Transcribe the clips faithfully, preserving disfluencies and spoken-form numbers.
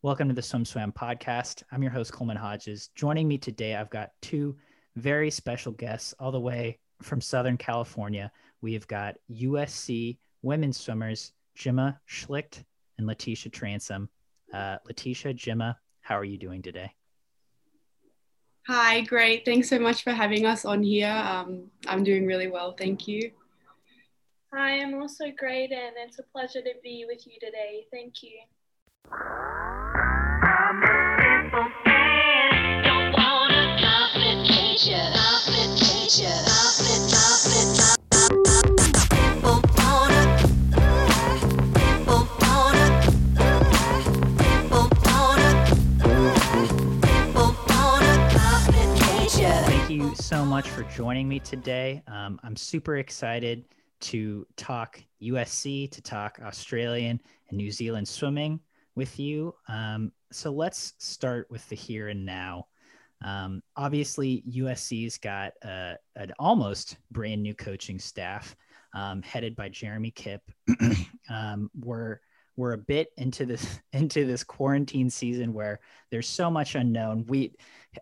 Welcome to the SwimSwam podcast. I'm your host, Coleman Hodges. Joining me today, I've got two very special guests all the way from Southern California. We've got U S C women's swimmers, Gemma Schlicht and Letisha Transom. Uh, Letisha, Gemma, how are you doing today? Hi, great. Thanks so much for having us on here. Um, I'm doing really well, thank you. Hi, I'm also great, and it's a pleasure to be with you today. Thank you. Thank you so much for joining me today. Um, I'm super excited to talk U S C, to talk Australian and New Zealand swimming with you. Um, so let's start with the here and now. Um, obviously, U S C's got a, an almost brand new coaching staff um, headed by Jeremy Kipp. um, we're we're a bit into this into this quarantine season where there's so much unknown. We,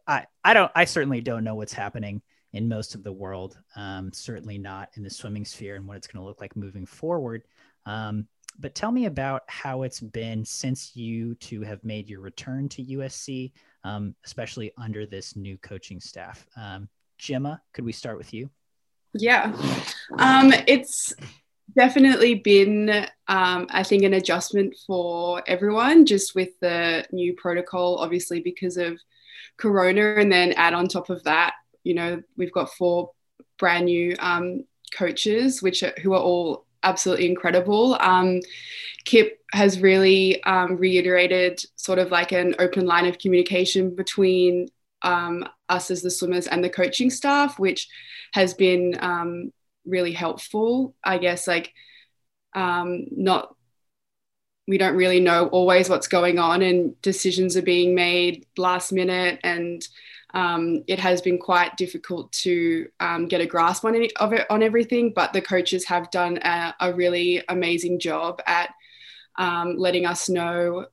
I I don't I certainly don't know what's happening in most of the world. Um, certainly not in the swimming sphere and what it's going to look like moving forward. Um, But tell me about how it's been since you two have made your return to U S C, um, especially under this new coaching staff. Um, Gemma, could we start with you? Yeah, um, it's definitely been, um, I think, an adjustment for everyone just with the new protocol, obviously because of Corona. And then add on top of that, you know, we've got four brand new um, coaches, which are, who are all absolutely incredible. Um, Kip has really um, reiterated sort of like an open line of communication between um, us as the swimmers and the coaching staff, which has been um, really helpful. I guess like um, not, we don't really know always what's going on, and decisions are being made last minute, and Um, it has been quite difficult to um, get a grasp on any, of it, on everything, but the coaches have done a, a really amazing job at um, letting us know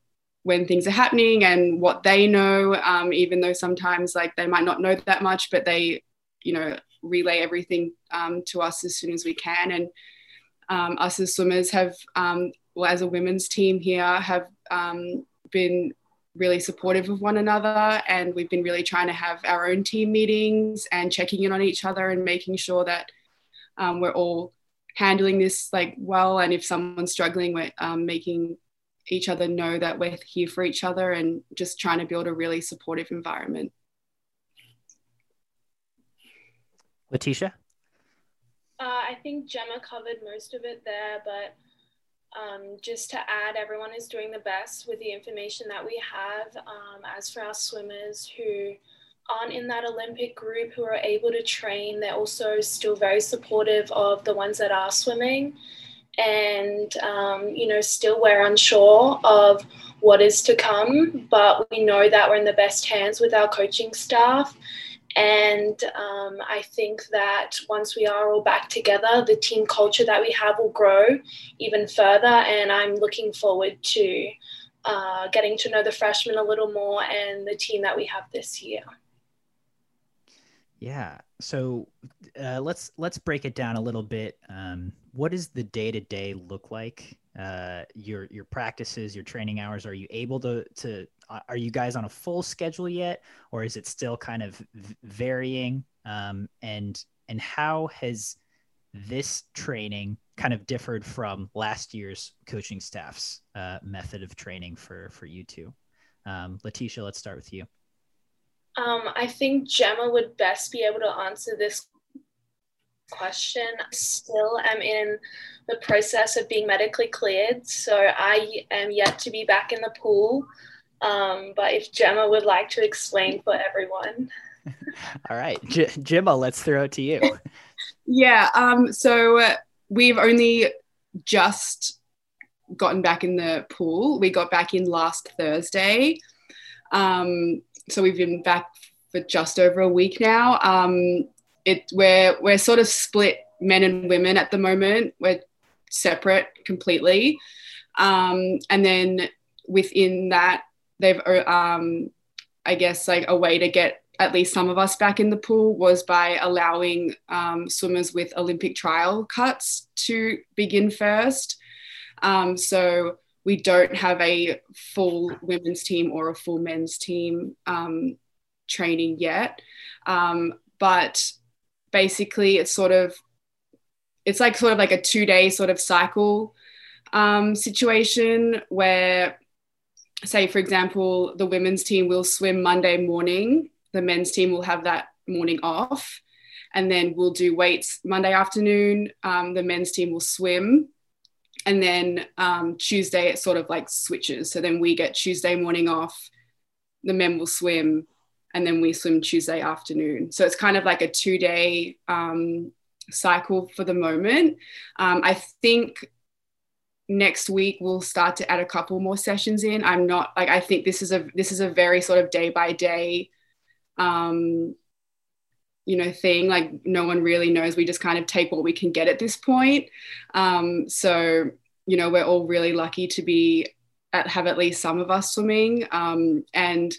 when things are happening and what they know, um, even though sometimes like they might not know that much, but they, you know, relay everything um, to us as soon as we can. And um, us as swimmers have, um, well, as a women's team here, have um, been really supportive of one another, and we've been really trying to have our own team meetings and checking in on each other and making sure that um, we're all handling this like well, and if someone's struggling, we're um, making each other know that we're here for each other and just trying to build a really supportive environment. Letisha? Uh, I think Gemma covered most of it there, but Um, just to add, everyone is doing the best with the information that we have. Um, as for our swimmers who aren't in that Olympic group, who are able to train, they're also still very supportive of the ones that are swimming, and, um, you know, still we're unsure of what is to come, but we know that we're in the best hands with our coaching staff. And um, I think that once we are all back together, the team culture that we have will grow even further. And I'm looking forward to uh, getting to know the freshmen a little more and the team that we have this year. Yeah. So uh, let's let's break it down a little bit. Um, what does the day-to-day look like? Uh, your your practices, your training hours. Are you able to to? Are you guys on a full schedule yet, or is it still kind of varying? Um, and and how has this training kind of differed from last year's coaching staff's uh, method of training for for you two? Um, Letisha, let's start with you. Um, I think Gemma would best be able to answer this question. I still am in the process of being medically cleared, so I am yet to be back in the pool. Um, but if Gemma would like to explain for everyone. All right, G- Gemma, let's throw it to you. yeah, um, so uh, we've only just gotten back in the pool. We got back in last Thursday. Um, So we've been back for just over a week now. Um, it we're we're sort of split men and women at the moment. We're separate completely, um, and then within that, they've, um, I guess, like a way to get at least some of us back in the pool was by allowing um, swimmers with Olympic trial cuts to begin first. Um, so we don't have a full women's team or a full men's team um, training yet. Um, but basically it's sort of, it's like sort of like a two-day sort of cycle um, situation where, say, for example, the women's team will swim Monday morning. The men's team will have that morning off, and then we'll do weights Monday afternoon. Um, the men's team will swim, and then um, Tuesday it sort of like switches. So then we get Tuesday morning off, the men will swim, and then we swim Tuesday afternoon. So it's kind of like a two-day um, cycle for the moment. Um, I think next week we'll start to add a couple more sessions in. I'm not like I think this is a this is a very sort of day by day. um you know thing, like no one really knows. We just kind of take what we can get at this point. Um so you know we're all really lucky to be at have at least some of us swimming, um and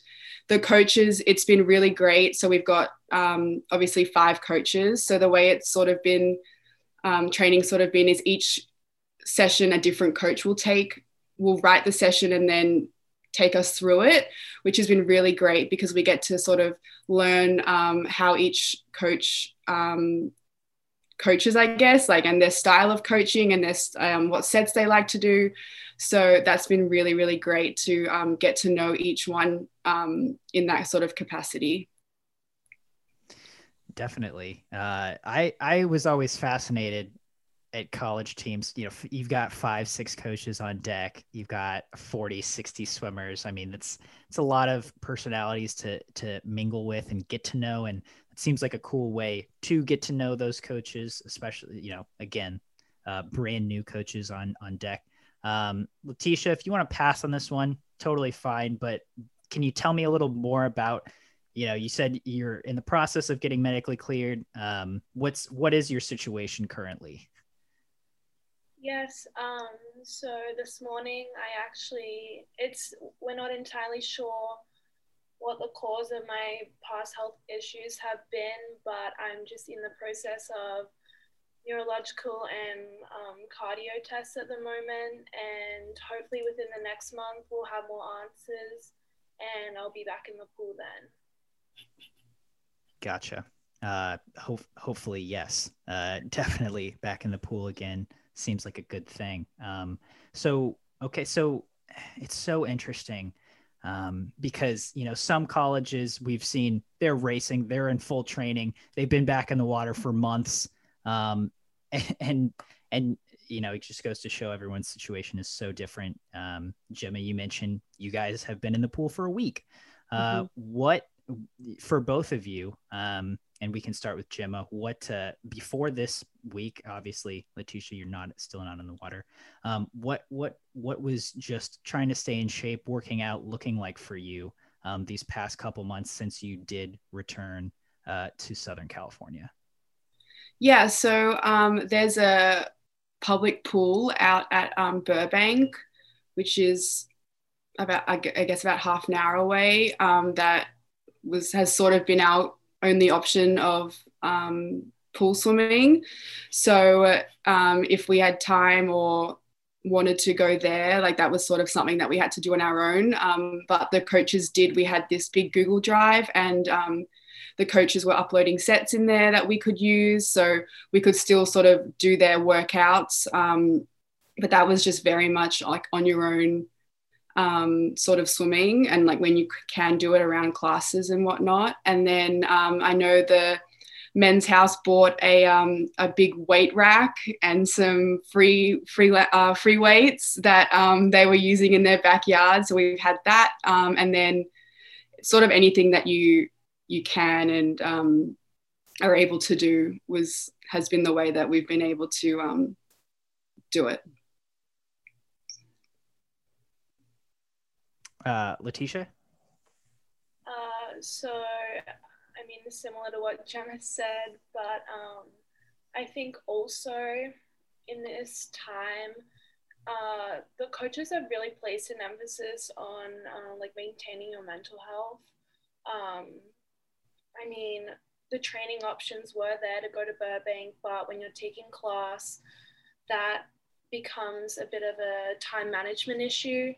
the coaches, it's been really great. So we've got um obviously five coaches, so the way it's sort of been um training sort of been is each session a different coach will take will write the session and then take us through it, which has been really great because we get to sort of learn um, how each coach um, coaches, I guess, like, and their style of coaching and their um, what sets they like to do. So that's been really, really great to um, get to know each one um, in that sort of capacity. Definitely. Uh, I, I was always fascinated at college teams. You know, you've got five, six coaches on deck, you've got forty, sixty swimmers. I mean, that's, it's a lot of personalities to, to mingle with and get to know. And it seems like a cool way to get to know those coaches, especially, you know, again, uh, brand new coaches on, on deck. Um, Letisha, if you want to pass on this one, totally fine. But can you tell me a little more about, you know, you said you're in the process of getting medically cleared. Um, what's, what is your situation currently? Yes, um, so this morning I actually, it's, we're not entirely sure what the cause of my past health issues have been, but I'm just in the process of neurological and um, cardio tests at the moment, and hopefully within the next month we'll have more answers and I'll be back in the pool then. Gotcha. Uh, ho- hopefully, yes, uh, definitely back in the pool again. Seems like a good thing. Um, so, okay. So it's so interesting um, because, you know, some colleges we've seen they're racing, they're in full training. They've been back in the water for months. Um, and, and, and, you know, it just goes to show everyone's situation is so different. Um, Gemma, you mentioned you guys have been in the pool for a week. Uh, mm-hmm. What for both of you, um, and we can start with Gemma. What uh, before this week, obviously, Letisha, you're not still not in the water. Um, what what what was just trying to stay in shape, working out, looking like for you um, these past couple months since you did return uh, to Southern California? Yeah, so um, there's a public pool out at um, Burbank, which is about I guess about half an hour away. Um, that was has sort of been out. Only option of um, pool swimming. So um, if we had time or wanted to go there, like that was sort of something that we had to do on our own. Um, but the coaches did, we had this big Google Drive, and um, the coaches were uploading sets in there that we could use. So we could still sort of do their workouts. Um, but that was just very much like on your own um sort of swimming, and like when you can do it around classes and whatnot. And then um I know the men's house bought a um a big weight rack and some free free uh free weights that um they were using in their backyard, so we've had that, um and then sort of anything that you you can and um are able to do was has been the way that we've been able to um do it. Uh, Letisha? Uh, so, I mean, similar to what Gemma said, but um, I think also in this time, uh, the coaches have really placed an emphasis on uh, like maintaining your mental health. Um, I mean, the training options were there to go to Burbank, but when you're taking class, that becomes a bit of a time management issue.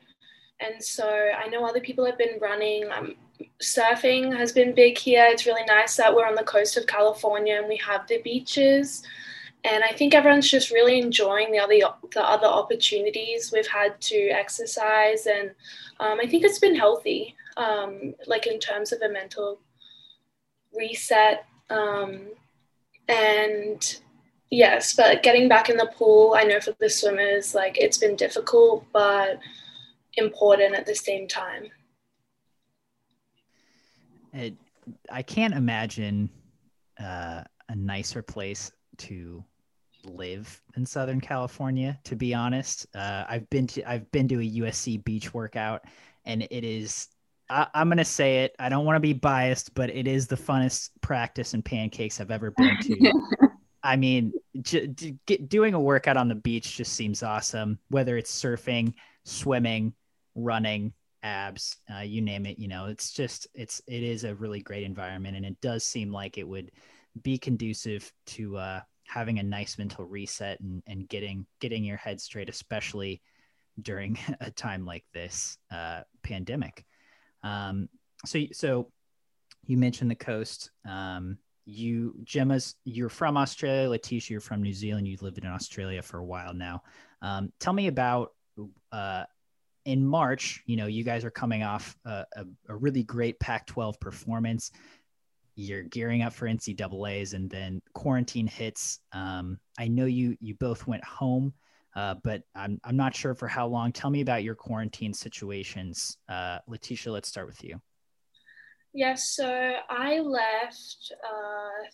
And so I know other people have been running. Um, surfing has been big here. It's really nice that we're on the coast of California and we have the beaches. And I think everyone's just really enjoying the other, the other opportunities we've had to exercise. And um, I think it's been healthy, um, like in terms of a mental reset. Um, and yes, but getting back in the pool, I know for the swimmers, like it's been difficult, but important at the same time. It, I can't imagine uh, a nicer place to live in Southern California, to be honest. Uh, I've been to, I've been to a U S C beach workout, and it is, I, I'm going to say it, I don't want to be biased, but it is the funnest practice and pancakes I've ever been to. I mean, j- d- get, doing a workout on the beach just seems awesome, whether it's surfing, swimming, running, abs, uh, you name it. You know, it's just, it's, it is a really great environment, and it does seem like it would be conducive to uh, having a nice mental reset and, and getting, getting your head straight, especially during a time like this uh, pandemic. Um, so, so you mentioned the coast. Um, you, Gemma's, you're from Australia. Letisha, you're from New Zealand. You've lived in Australia for a while now. Um, tell me about, uh, in March, you know, you guys are coming off a, a, a really great Pac twelve performance. You're gearing up for N C double A's, and then quarantine hits. Um, I know you you both went home, uh, but I'm I'm not sure for how long. Tell me about your quarantine situations. Uh, Letisha, let's start with you. Yes, so I left uh,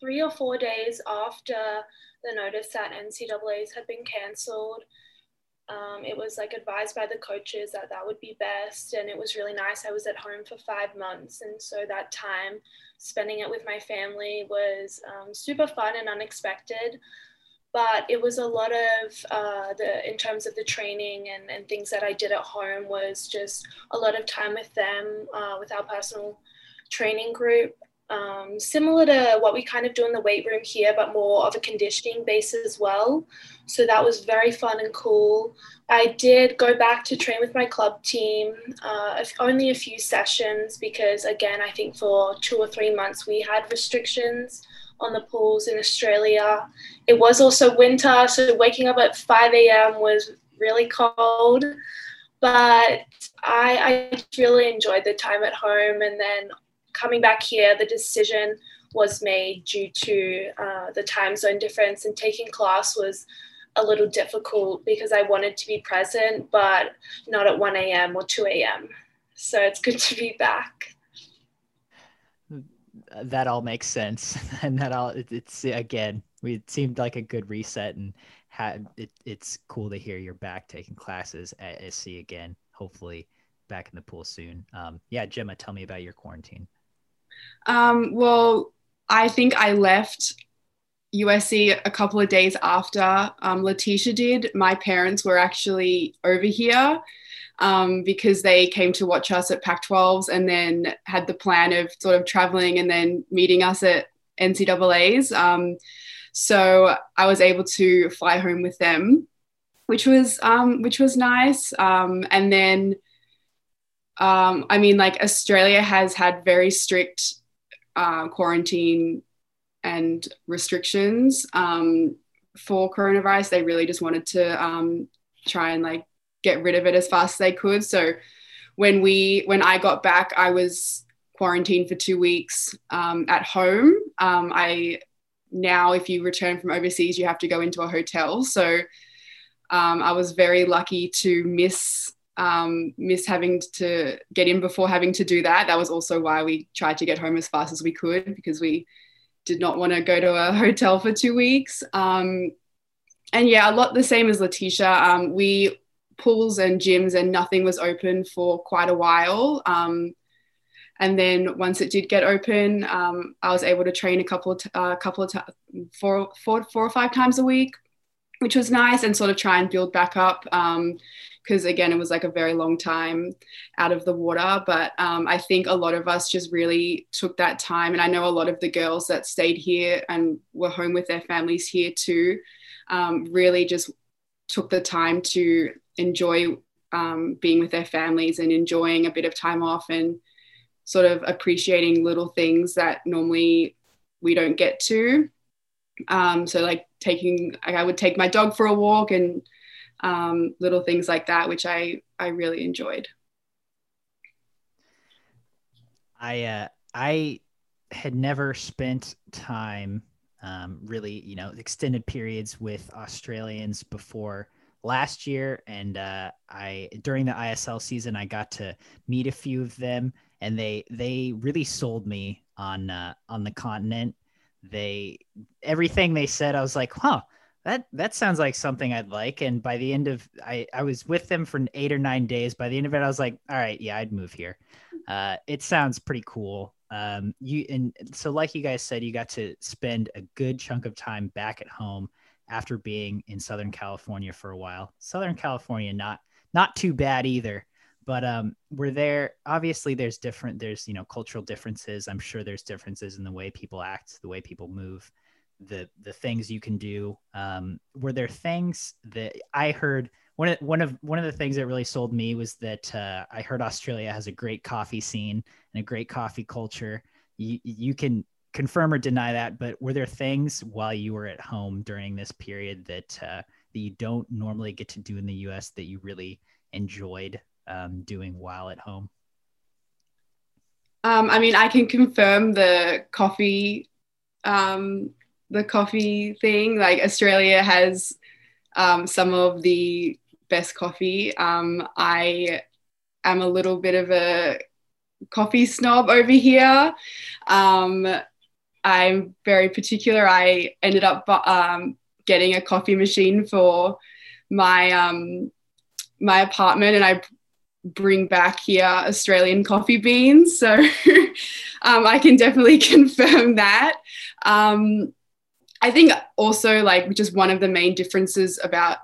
three or four days after the notice that N C double A's had been canceled. Um, it was like advised by the coaches that that would be best, and it was really nice. I was at home for five months, and so that time spending it with my family was um, super fun and unexpected, but it was a lot of uh, the in terms of the training and, and things that I did at home was just a lot of time with them, uh, with our personal training group, um, similar to what we kind of do in the weight room here, but more of a conditioning base as well. So that was very fun and cool. I did go back to train with my club team, uh, only a few sessions, because again, I think for two or three months we had restrictions on the pools in Australia. It was also winter, so waking up at five a.m. was really cold, but I, I really enjoyed the time at home. And then coming back here, the decision was made due to uh, the time zone difference, and taking class was a little difficult because I wanted to be present, but not at one a.m. or two a.m. So it's good to be back. That all makes sense. And that all, it, it's, again, it seemed like a good reset, and had, it, it's cool to hear you're back taking classes at S C again, hopefully back in the pool soon. Um, yeah, Gemma, tell me about your quarantine. Um, well, I think I left U S C a couple of days after um, Letisha did. My parents were actually over here um, because they came to watch us at Pac twelves, and then had the plan of sort of traveling and then meeting us at N C double A's. Um, so I was able to fly home with them, which was um, which was nice. Um, and then, um, I mean, like Australia has had very strict uh, quarantine and restrictions um, for coronavirus. They really just wanted to um, try and like get rid of it as fast as they could. So when we, when I got back, I was quarantined for two weeks um, at home. Um, I, now if you return from overseas, you have to go into a hotel. So um, I was very lucky to miss um, miss having to get in before having to do that. That was also why we tried to get home as fast as we could, because we did not want to go to a hotel for two weeks. Um, and yeah, a lot the same as Letisha. Um, we, pools and gyms and nothing was open for quite a while. Um, and then once it did get open, um, I was able to train a couple of, t- uh, couple of t- four, four, four or five times a week, which was nice, and sort of try and build back up, because um, again, it was like a very long time out of the water. But um, I think a lot of us just really took that time. And I know a lot of the girls that stayed here and were home with their families here too, um, really just took the time to enjoy um, being with their families and enjoying a bit of time off and sort of appreciating little things that normally we don't get to. Um, so like taking, like I would take my dog for a walk and um, little things like that, which I, I really enjoyed. I, uh, I had never spent time um, really, you know, extended periods with Australians before last year. And uh, I, during the I S L season, I got to meet a few of them, and they, they really sold me on, uh, on the continent. They, everything they said, I was like, huh, that, that sounds like something I'd like. And by the end of, I, I was with them for eight or nine days. By the end of it, I was like, all right, yeah, I'd move here. Uh, it sounds pretty cool. Um, you, and so like you guys said, you got to spend a good chunk of time back at home after being in Southern California for a while. Southern California, not, not too bad either, but, um, we're there, obviously there's different, there's, you know, cultural differences. I'm sure there's differences in the way people act, the way people move, the, the things you can do. Um, were there things that I heard, one of, one of, one of the things that really sold me was that, uh, I heard Australia has a great coffee scene and a great coffee culture. You, you can confirm or deny that, but were there things while you were at home during this period that, uh, that you don't normally get to do in the U S that you really enjoyed um, doing while at home? Um, I mean, I can confirm the coffee, um, the coffee thing. Like Australia has, um, some of the best coffee. Um, I am a little bit of a coffee snob over here. Um, I'm very particular. I ended up, um, getting a coffee machine for my, um, my apartment, and I bring back here Australian coffee beans. So um, I can definitely confirm that. Um, I think also like just one of the main differences about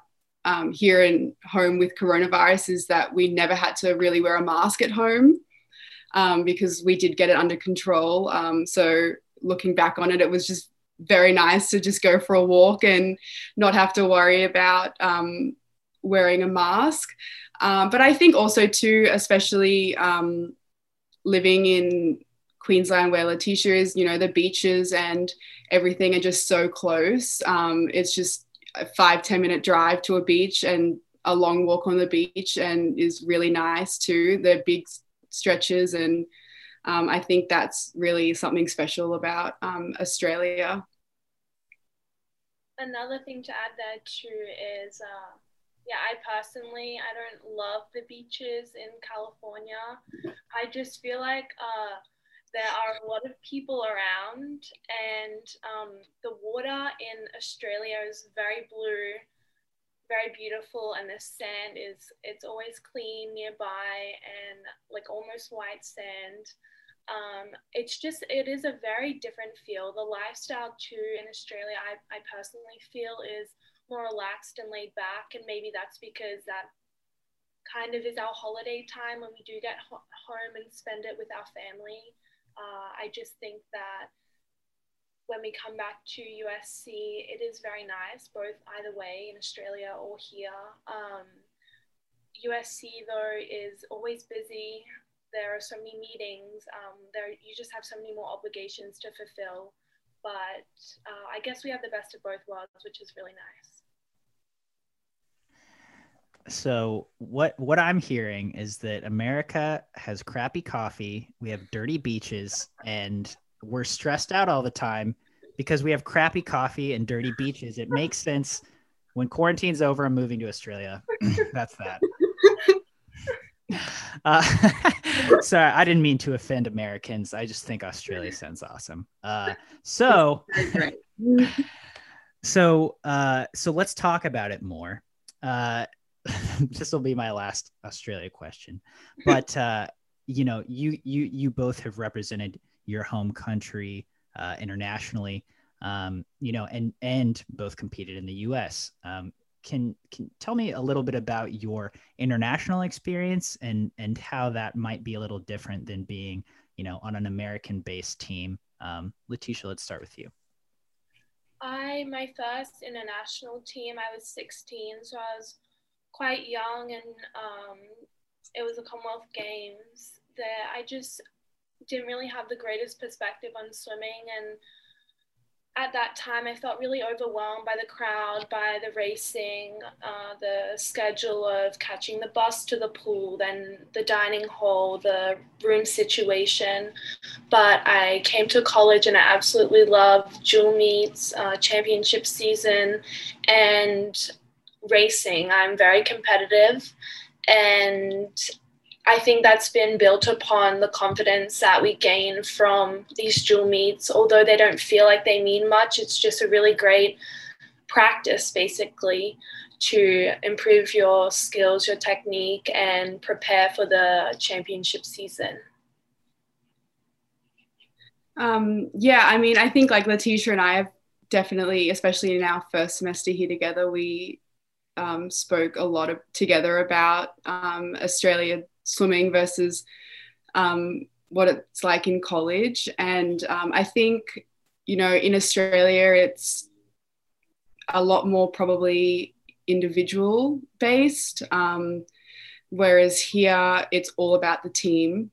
um, here and home with coronavirus is that we never had to really wear a mask at home um, because we did get it under control. Um, so looking back on it, it was just very nice to just go for a walk and not have to worry about um, wearing a mask. Um, but I think also too, especially um, living in Queensland where Letisha is, you know, the beaches and everything are just so close. Um, it's just a five, ten minute drive to a beach and a long walk on the beach, and is really nice too. The big stretches. And um, I think that's really something special about um, Australia. Another thing to add there too is, uh... yeah, I personally, I don't love the beaches in California. I just feel like uh, there are a lot of people around, and um, the water in Australia is very blue, very beautiful, and the sand is, it's always clean nearby and like almost white sand. Um, it's just, it is a very different feel. The lifestyle too in Australia, I, I personally feel is more relaxed and laid back, and maybe that's because that kind of is our holiday time when we do get ho home and spend it with our family. Uh, I just think that when we come back to U S C, it is very nice, both either way in Australia or here. Um, U S C though is always busy. There are so many meetings. Um, there, you just have so many more obligations to fulfill. But uh, I guess we have the best of both worlds, which is really nice. So what what I'm hearing is that America has crappy coffee, we have dirty beaches, and we're stressed out all the time because we have crappy coffee and dirty beaches. It makes sense. When quarantine's over, I'm moving to Australia. That's that. Uh, sorry, I didn't mean to offend Americans. I just think Australia sounds awesome. Uh, so, so, uh, so let's talk about it more. Uh, this will be my last Australia question, but uh, you know, you you you both have represented your home country uh, internationally. um, you know, and and both competed in the U S Um, can can tell me a little bit about your international experience and and how that might be a little different than being, you know, on an American-based team. Um, Letisha, let's start with you. I, my first international team, I was sixteen, so I was quite young, and um, it was the Commonwealth Games that I just didn't really have the greatest perspective on swimming, and at that time I felt really overwhelmed by the crowd, by the racing, uh, the schedule of catching the bus to the pool, then the dining hall, the room situation. But I came to college and I absolutely loved dual meets, uh, championship season, and racing. I'm very competitive, and I think that's been built upon the confidence that we gain from these dual meets. Although they don't feel like they mean much, it's just a really great practice, basically, to improve your skills, your technique, and prepare for the championship season. Um, yeah, I mean, I think like Letisha and I have definitely, especially in our first semester here together, we um, spoke a lot of, together about um, Australia swimming versus um, what it's like in college. And um, I think, you know, in Australia, it's a lot more probably individual based, um, whereas here it's all about the team.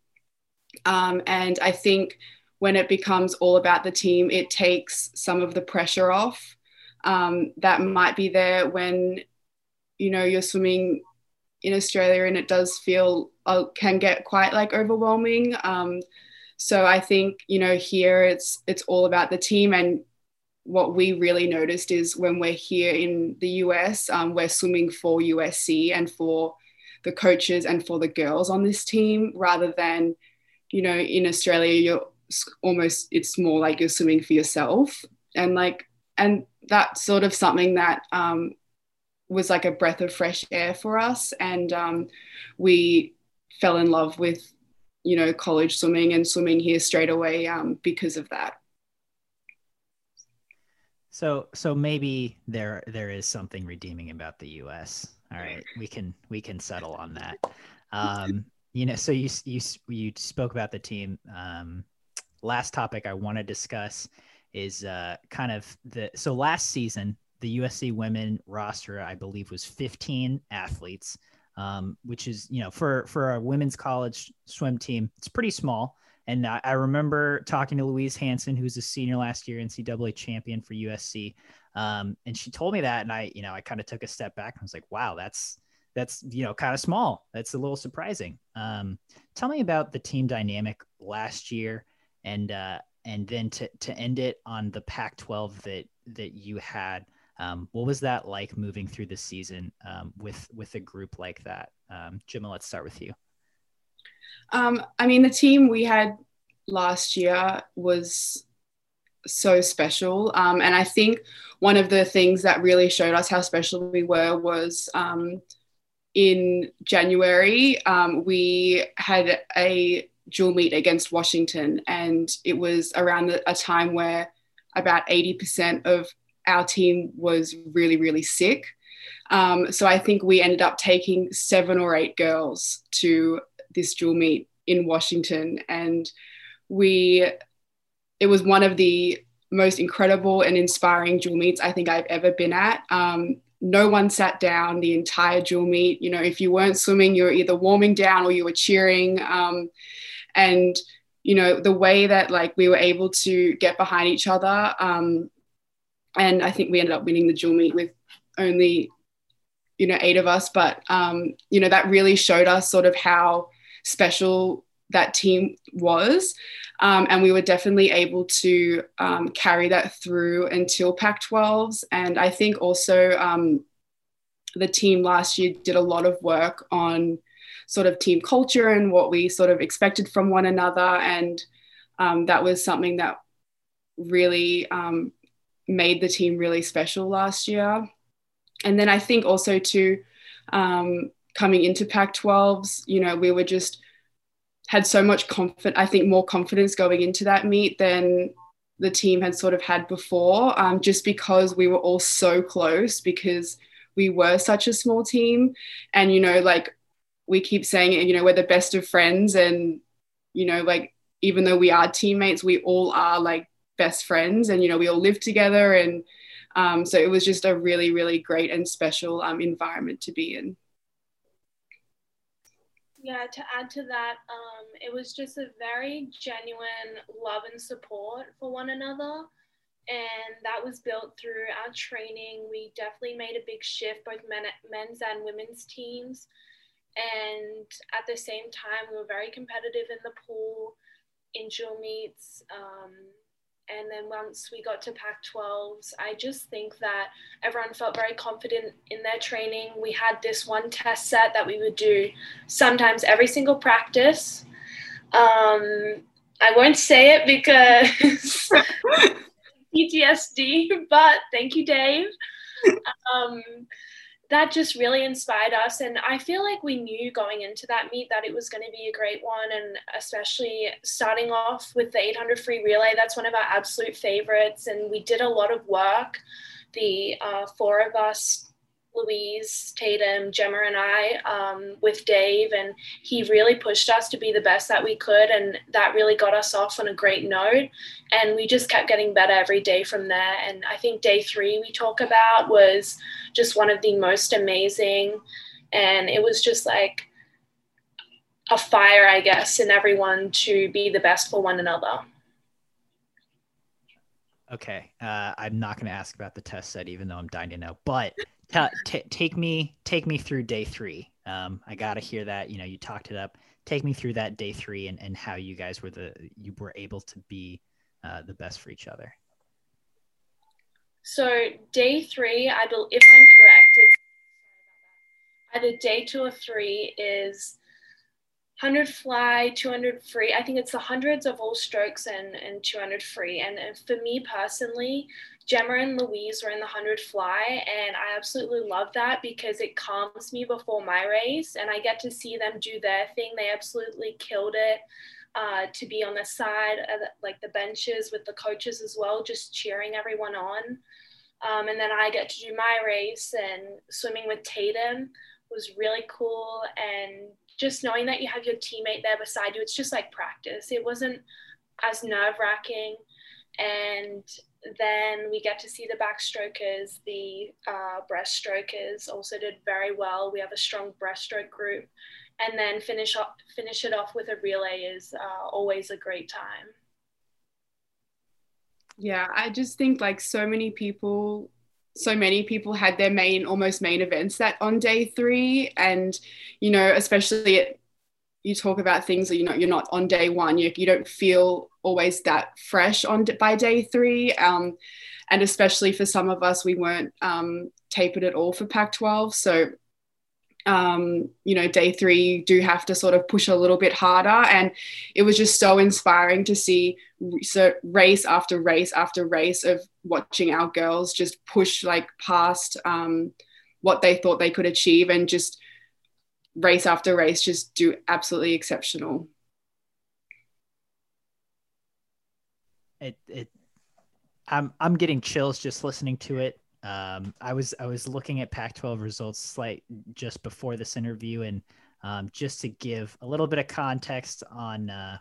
Um, and I think when it becomes all about the team, it takes some of the pressure off um, that might be there when, you know, you're swimming in Australia, and it does feel uh, can get quite like overwhelming. Um, so I think, you know, here it's it's all about the team. And what we really noticed is when we're here in the U S, um, we're swimming for U S C and for the coaches and for the girls on this team, rather than, you know, in Australia you're almost, it's more like you're swimming for yourself, and like and that's sort of something that. Um, was like a breath of fresh air for us. And um, we fell in love with, you know, college swimming and swimming here straight away um, because of that. So, so maybe there, there is something redeeming about the U S. All right. We can, we can settle on that. Um, you know, so you, you, you spoke about the team. Um, last topic I want to discuss is uh, kind of the, so last season, the U S C women roster, I believe, was fifteen athletes, um, which is, you know, for, for a women's college swim team, it's pretty small. And I, I remember talking to Louise Hansson, who's a senior last year, N C double A champion for U S C. Um, and she told me that, and I, you know, I kind of took a step back and was like, wow, that's, that's, you know, kind of small. That's a little surprising. Um, tell me about the team dynamic last year, and, uh, and then to, to end it on the Pac twelve that, that you had. Um, what was that like moving through the season um, with with a group like that? Um, Gemma, let's start with you. Um, I mean, the team we had last year was so special. Um, and I think one of the things that really showed us how special we were was um, in January, um, we had a dual meet against Washington. And it was around a time where about eighty percent of our team was really, really sick. Um, so I think we ended up taking seven or eight girls to this dual meet in Washington. And we, it was one of the most incredible and inspiring dual meets I think I've ever been at. Um, no one sat down the entire dual meet. You know, if you weren't swimming, you were either warming down or you were cheering. Um, and, you know, the way that like we were able to get behind each other, um, and I think we ended up winning the dual meet with only, you know, eight of us. But, um, you know, that really showed us sort of how special that team was. Um, and we were definitely able to um, carry that through until Pac twelves. And I think also um, the team last year did a lot of work on sort of team culture and what we sort of expected from one another. And um, that was something that really um, – made the team really special last year. And then I think also too, um, coming into Pac twelves, you know, we were just, had so much confidence, I think more confidence going into that meet than the team had sort of had before, um, just because we were all so close, because we were such a small team. And, you know, like we keep saying it, you know, we're the best of friends. And, you know, like, even though we are teammates, we all are like best friends, and, you know, we all live together. And um, so it was just a really, really great and special um, environment to be in. Yeah, to add to that, um, it was just a very genuine love and support for one another. And that was built through our training. We definitely made a big shift, both men, men's and women's teams. And at the same time, we were very competitive in the pool, in dual meets. Um, and then once we got to Pac twelves, I just think that everyone felt very confident in their training. We had this one test set that we would do sometimes every single practice. Um, I won't say it because P T S D, but thank you, Dave. Um, that just really inspired us. And I feel like we knew going into that meet that it was going to be a great one. And especially starting off with the eight hundred free relay, that's one of our absolute favorites. And we did a lot of work. The uh, four of us, Louise, Tatum, Gemma, and I, um, with Dave, and he really pushed us to be the best that we could, and that really got us off on a great note, and we just kept getting better every day from there. And I think day three we talk about was just one of the most amazing, and it was just like a fire, I guess, in everyone to be the best for one another. Okay, uh, I'm not going to ask about the test set, even though I'm dying to know, but T- t- take me, take me through day three. Um, I got to hear that, you know, you talked it up, take me through that day three and, and how you guys were the, you were able to be uh, the best for each other. So day three, I believe, if I'm correct, it's either day two or three is one hundred fly, two hundred free. I think it's the hundreds of all strokes and, and two hundred free. And, and for me personally, Gemma and Louise were in the one hundred fly, and I absolutely love that because it calms me before my race, and I get to see them do their thing. They absolutely killed it, uh, to be on the side of the, like the benches with the coaches as well, just cheering everyone on. Um, and then I get to do my race, and swimming with Tatum was really cool. And just knowing that you have your teammate there beside you, it's just like practice. It wasn't as nerve-wracking. And then we get to see the backstrokers, the uh, breaststrokers also did very well. We have a strong breaststroke group, and then finish up, finish it off with a relay is uh, always a great time. Yeah, I just think like so many people, so many people had their main, almost main events that on day three, and you know, especially at, you talk about things that you know you're not on day one. You, you don't feel always that fresh on by day three, um, and especially for some of us, we weren't um, tapered at all for Pac twelve. So um, you know, day three you do have to sort of push a little bit harder, and it was just so inspiring to see so race after race after race of watching our girls just push like past um, what they thought they could achieve, and just race after race, just do absolutely exceptional. It, it, I'm, I'm getting chills just listening to it. Um, I was, I was looking at Pac twelve results slight just before this interview, and um, just to give a little bit of context on, uh,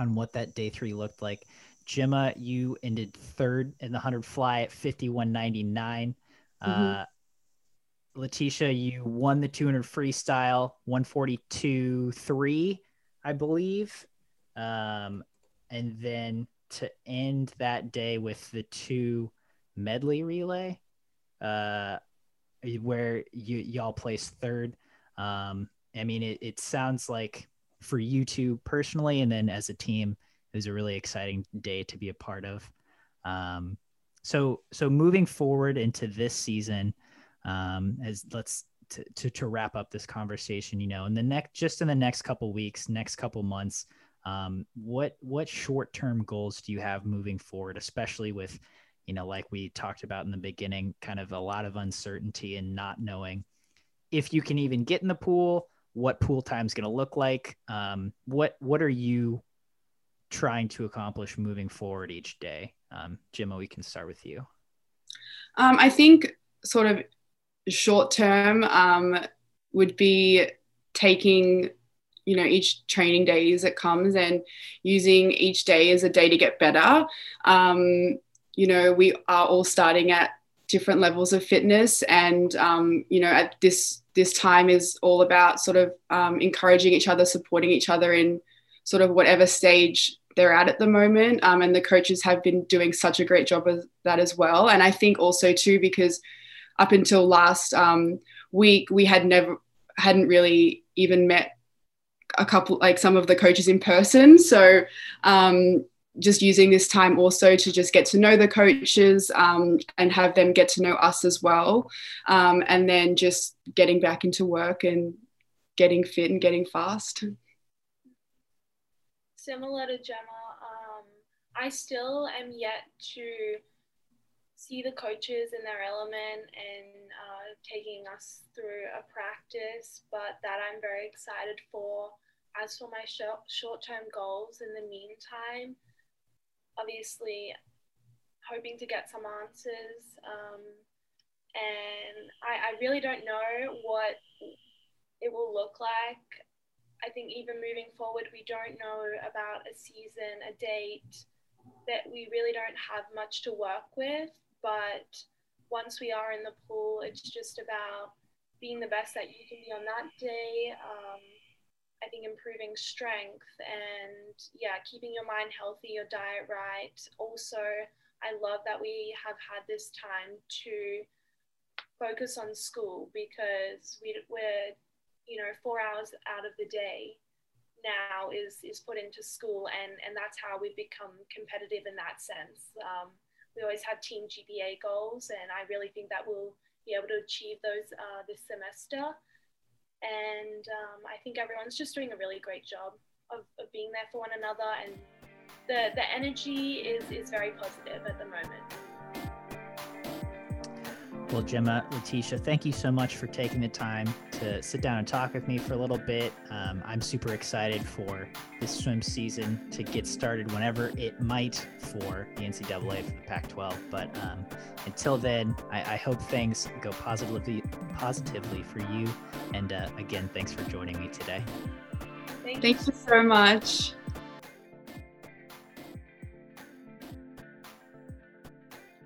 on what that day three looked like. Gemma, you ended third in the one hundred fly at fifty-one ninety-nine. Mm-hmm. Uh, Letisha, you won the two hundred freestyle, one forty-two point three, I believe. Um, and then to end that day with the two medley relay, uh, where you, y'all placed third. Um, I mean, it, it sounds like for you two personally, and then as a team, it was a really exciting day to be a part of. Um, so, so moving forward into this season, um as let's to, to to wrap up this conversation, you know, in the next just in the next couple weeks, next couple months, um what what short-term goals do you have moving forward, especially with, you know, like we talked about in the beginning, kind of a lot of uncertainty and not knowing if you can even get in the pool, what pool time's going to look like, um what what are you trying to accomplish moving forward each day? Um, Gemma, we can start with you. Um, I think sort of short term um, would be taking, you know, each training day as it comes and using each day as a day to get better. Um, you know, we are all starting at different levels of fitness, and, um, you know, at this, this time is all about sort of um, encouraging each other, supporting each other in sort of whatever stage they're at at the moment. Um, and the coaches have been doing such a great job of that as well. And I think also too, because up until last um, week, we had never, hadn't really even met a couple, like some of the coaches in person. So um, just using this time also to just get to know the coaches um, and have them get to know us as well. Um, and then just getting back into work and getting fit and getting fast. Similar to Gemma, um, I still am yet to see the coaches in their element and uh, taking us through a practice, but that I'm very excited for. As for my short, short-term goals in the meantime, obviously hoping to get some answers. Um, and I, I really don't know what it will look like. I think even moving forward, we don't know about a season, a date, that we really don't have much to work with. But once we are in the pool, it's just about being the best that you can be on that day. Um, I think improving strength and, yeah, keeping your mind healthy, your diet right. Also, I love that we have had this time to focus on school, because we, we're, you know, four hours out of the day now is, is put into school, and, and that's how we've become competitive in that sense. Um, we always have team G P A goals, and I really think that we'll be able to achieve those uh, this semester. And um, I think everyone's just doing a really great job of, of being there for one another, and the, the energy is, is very positive at the moment. Well, Gemma, Letisha, thank you so much for taking the time to sit down and talk with me for a little bit. Um, I'm super excited for this swim season to get started whenever it might for the N C double A, for the Pac twelve. But um, until then, I, I hope things go positively, positively for you. And uh, again, thanks for joining me today. Thank you, thank you so much.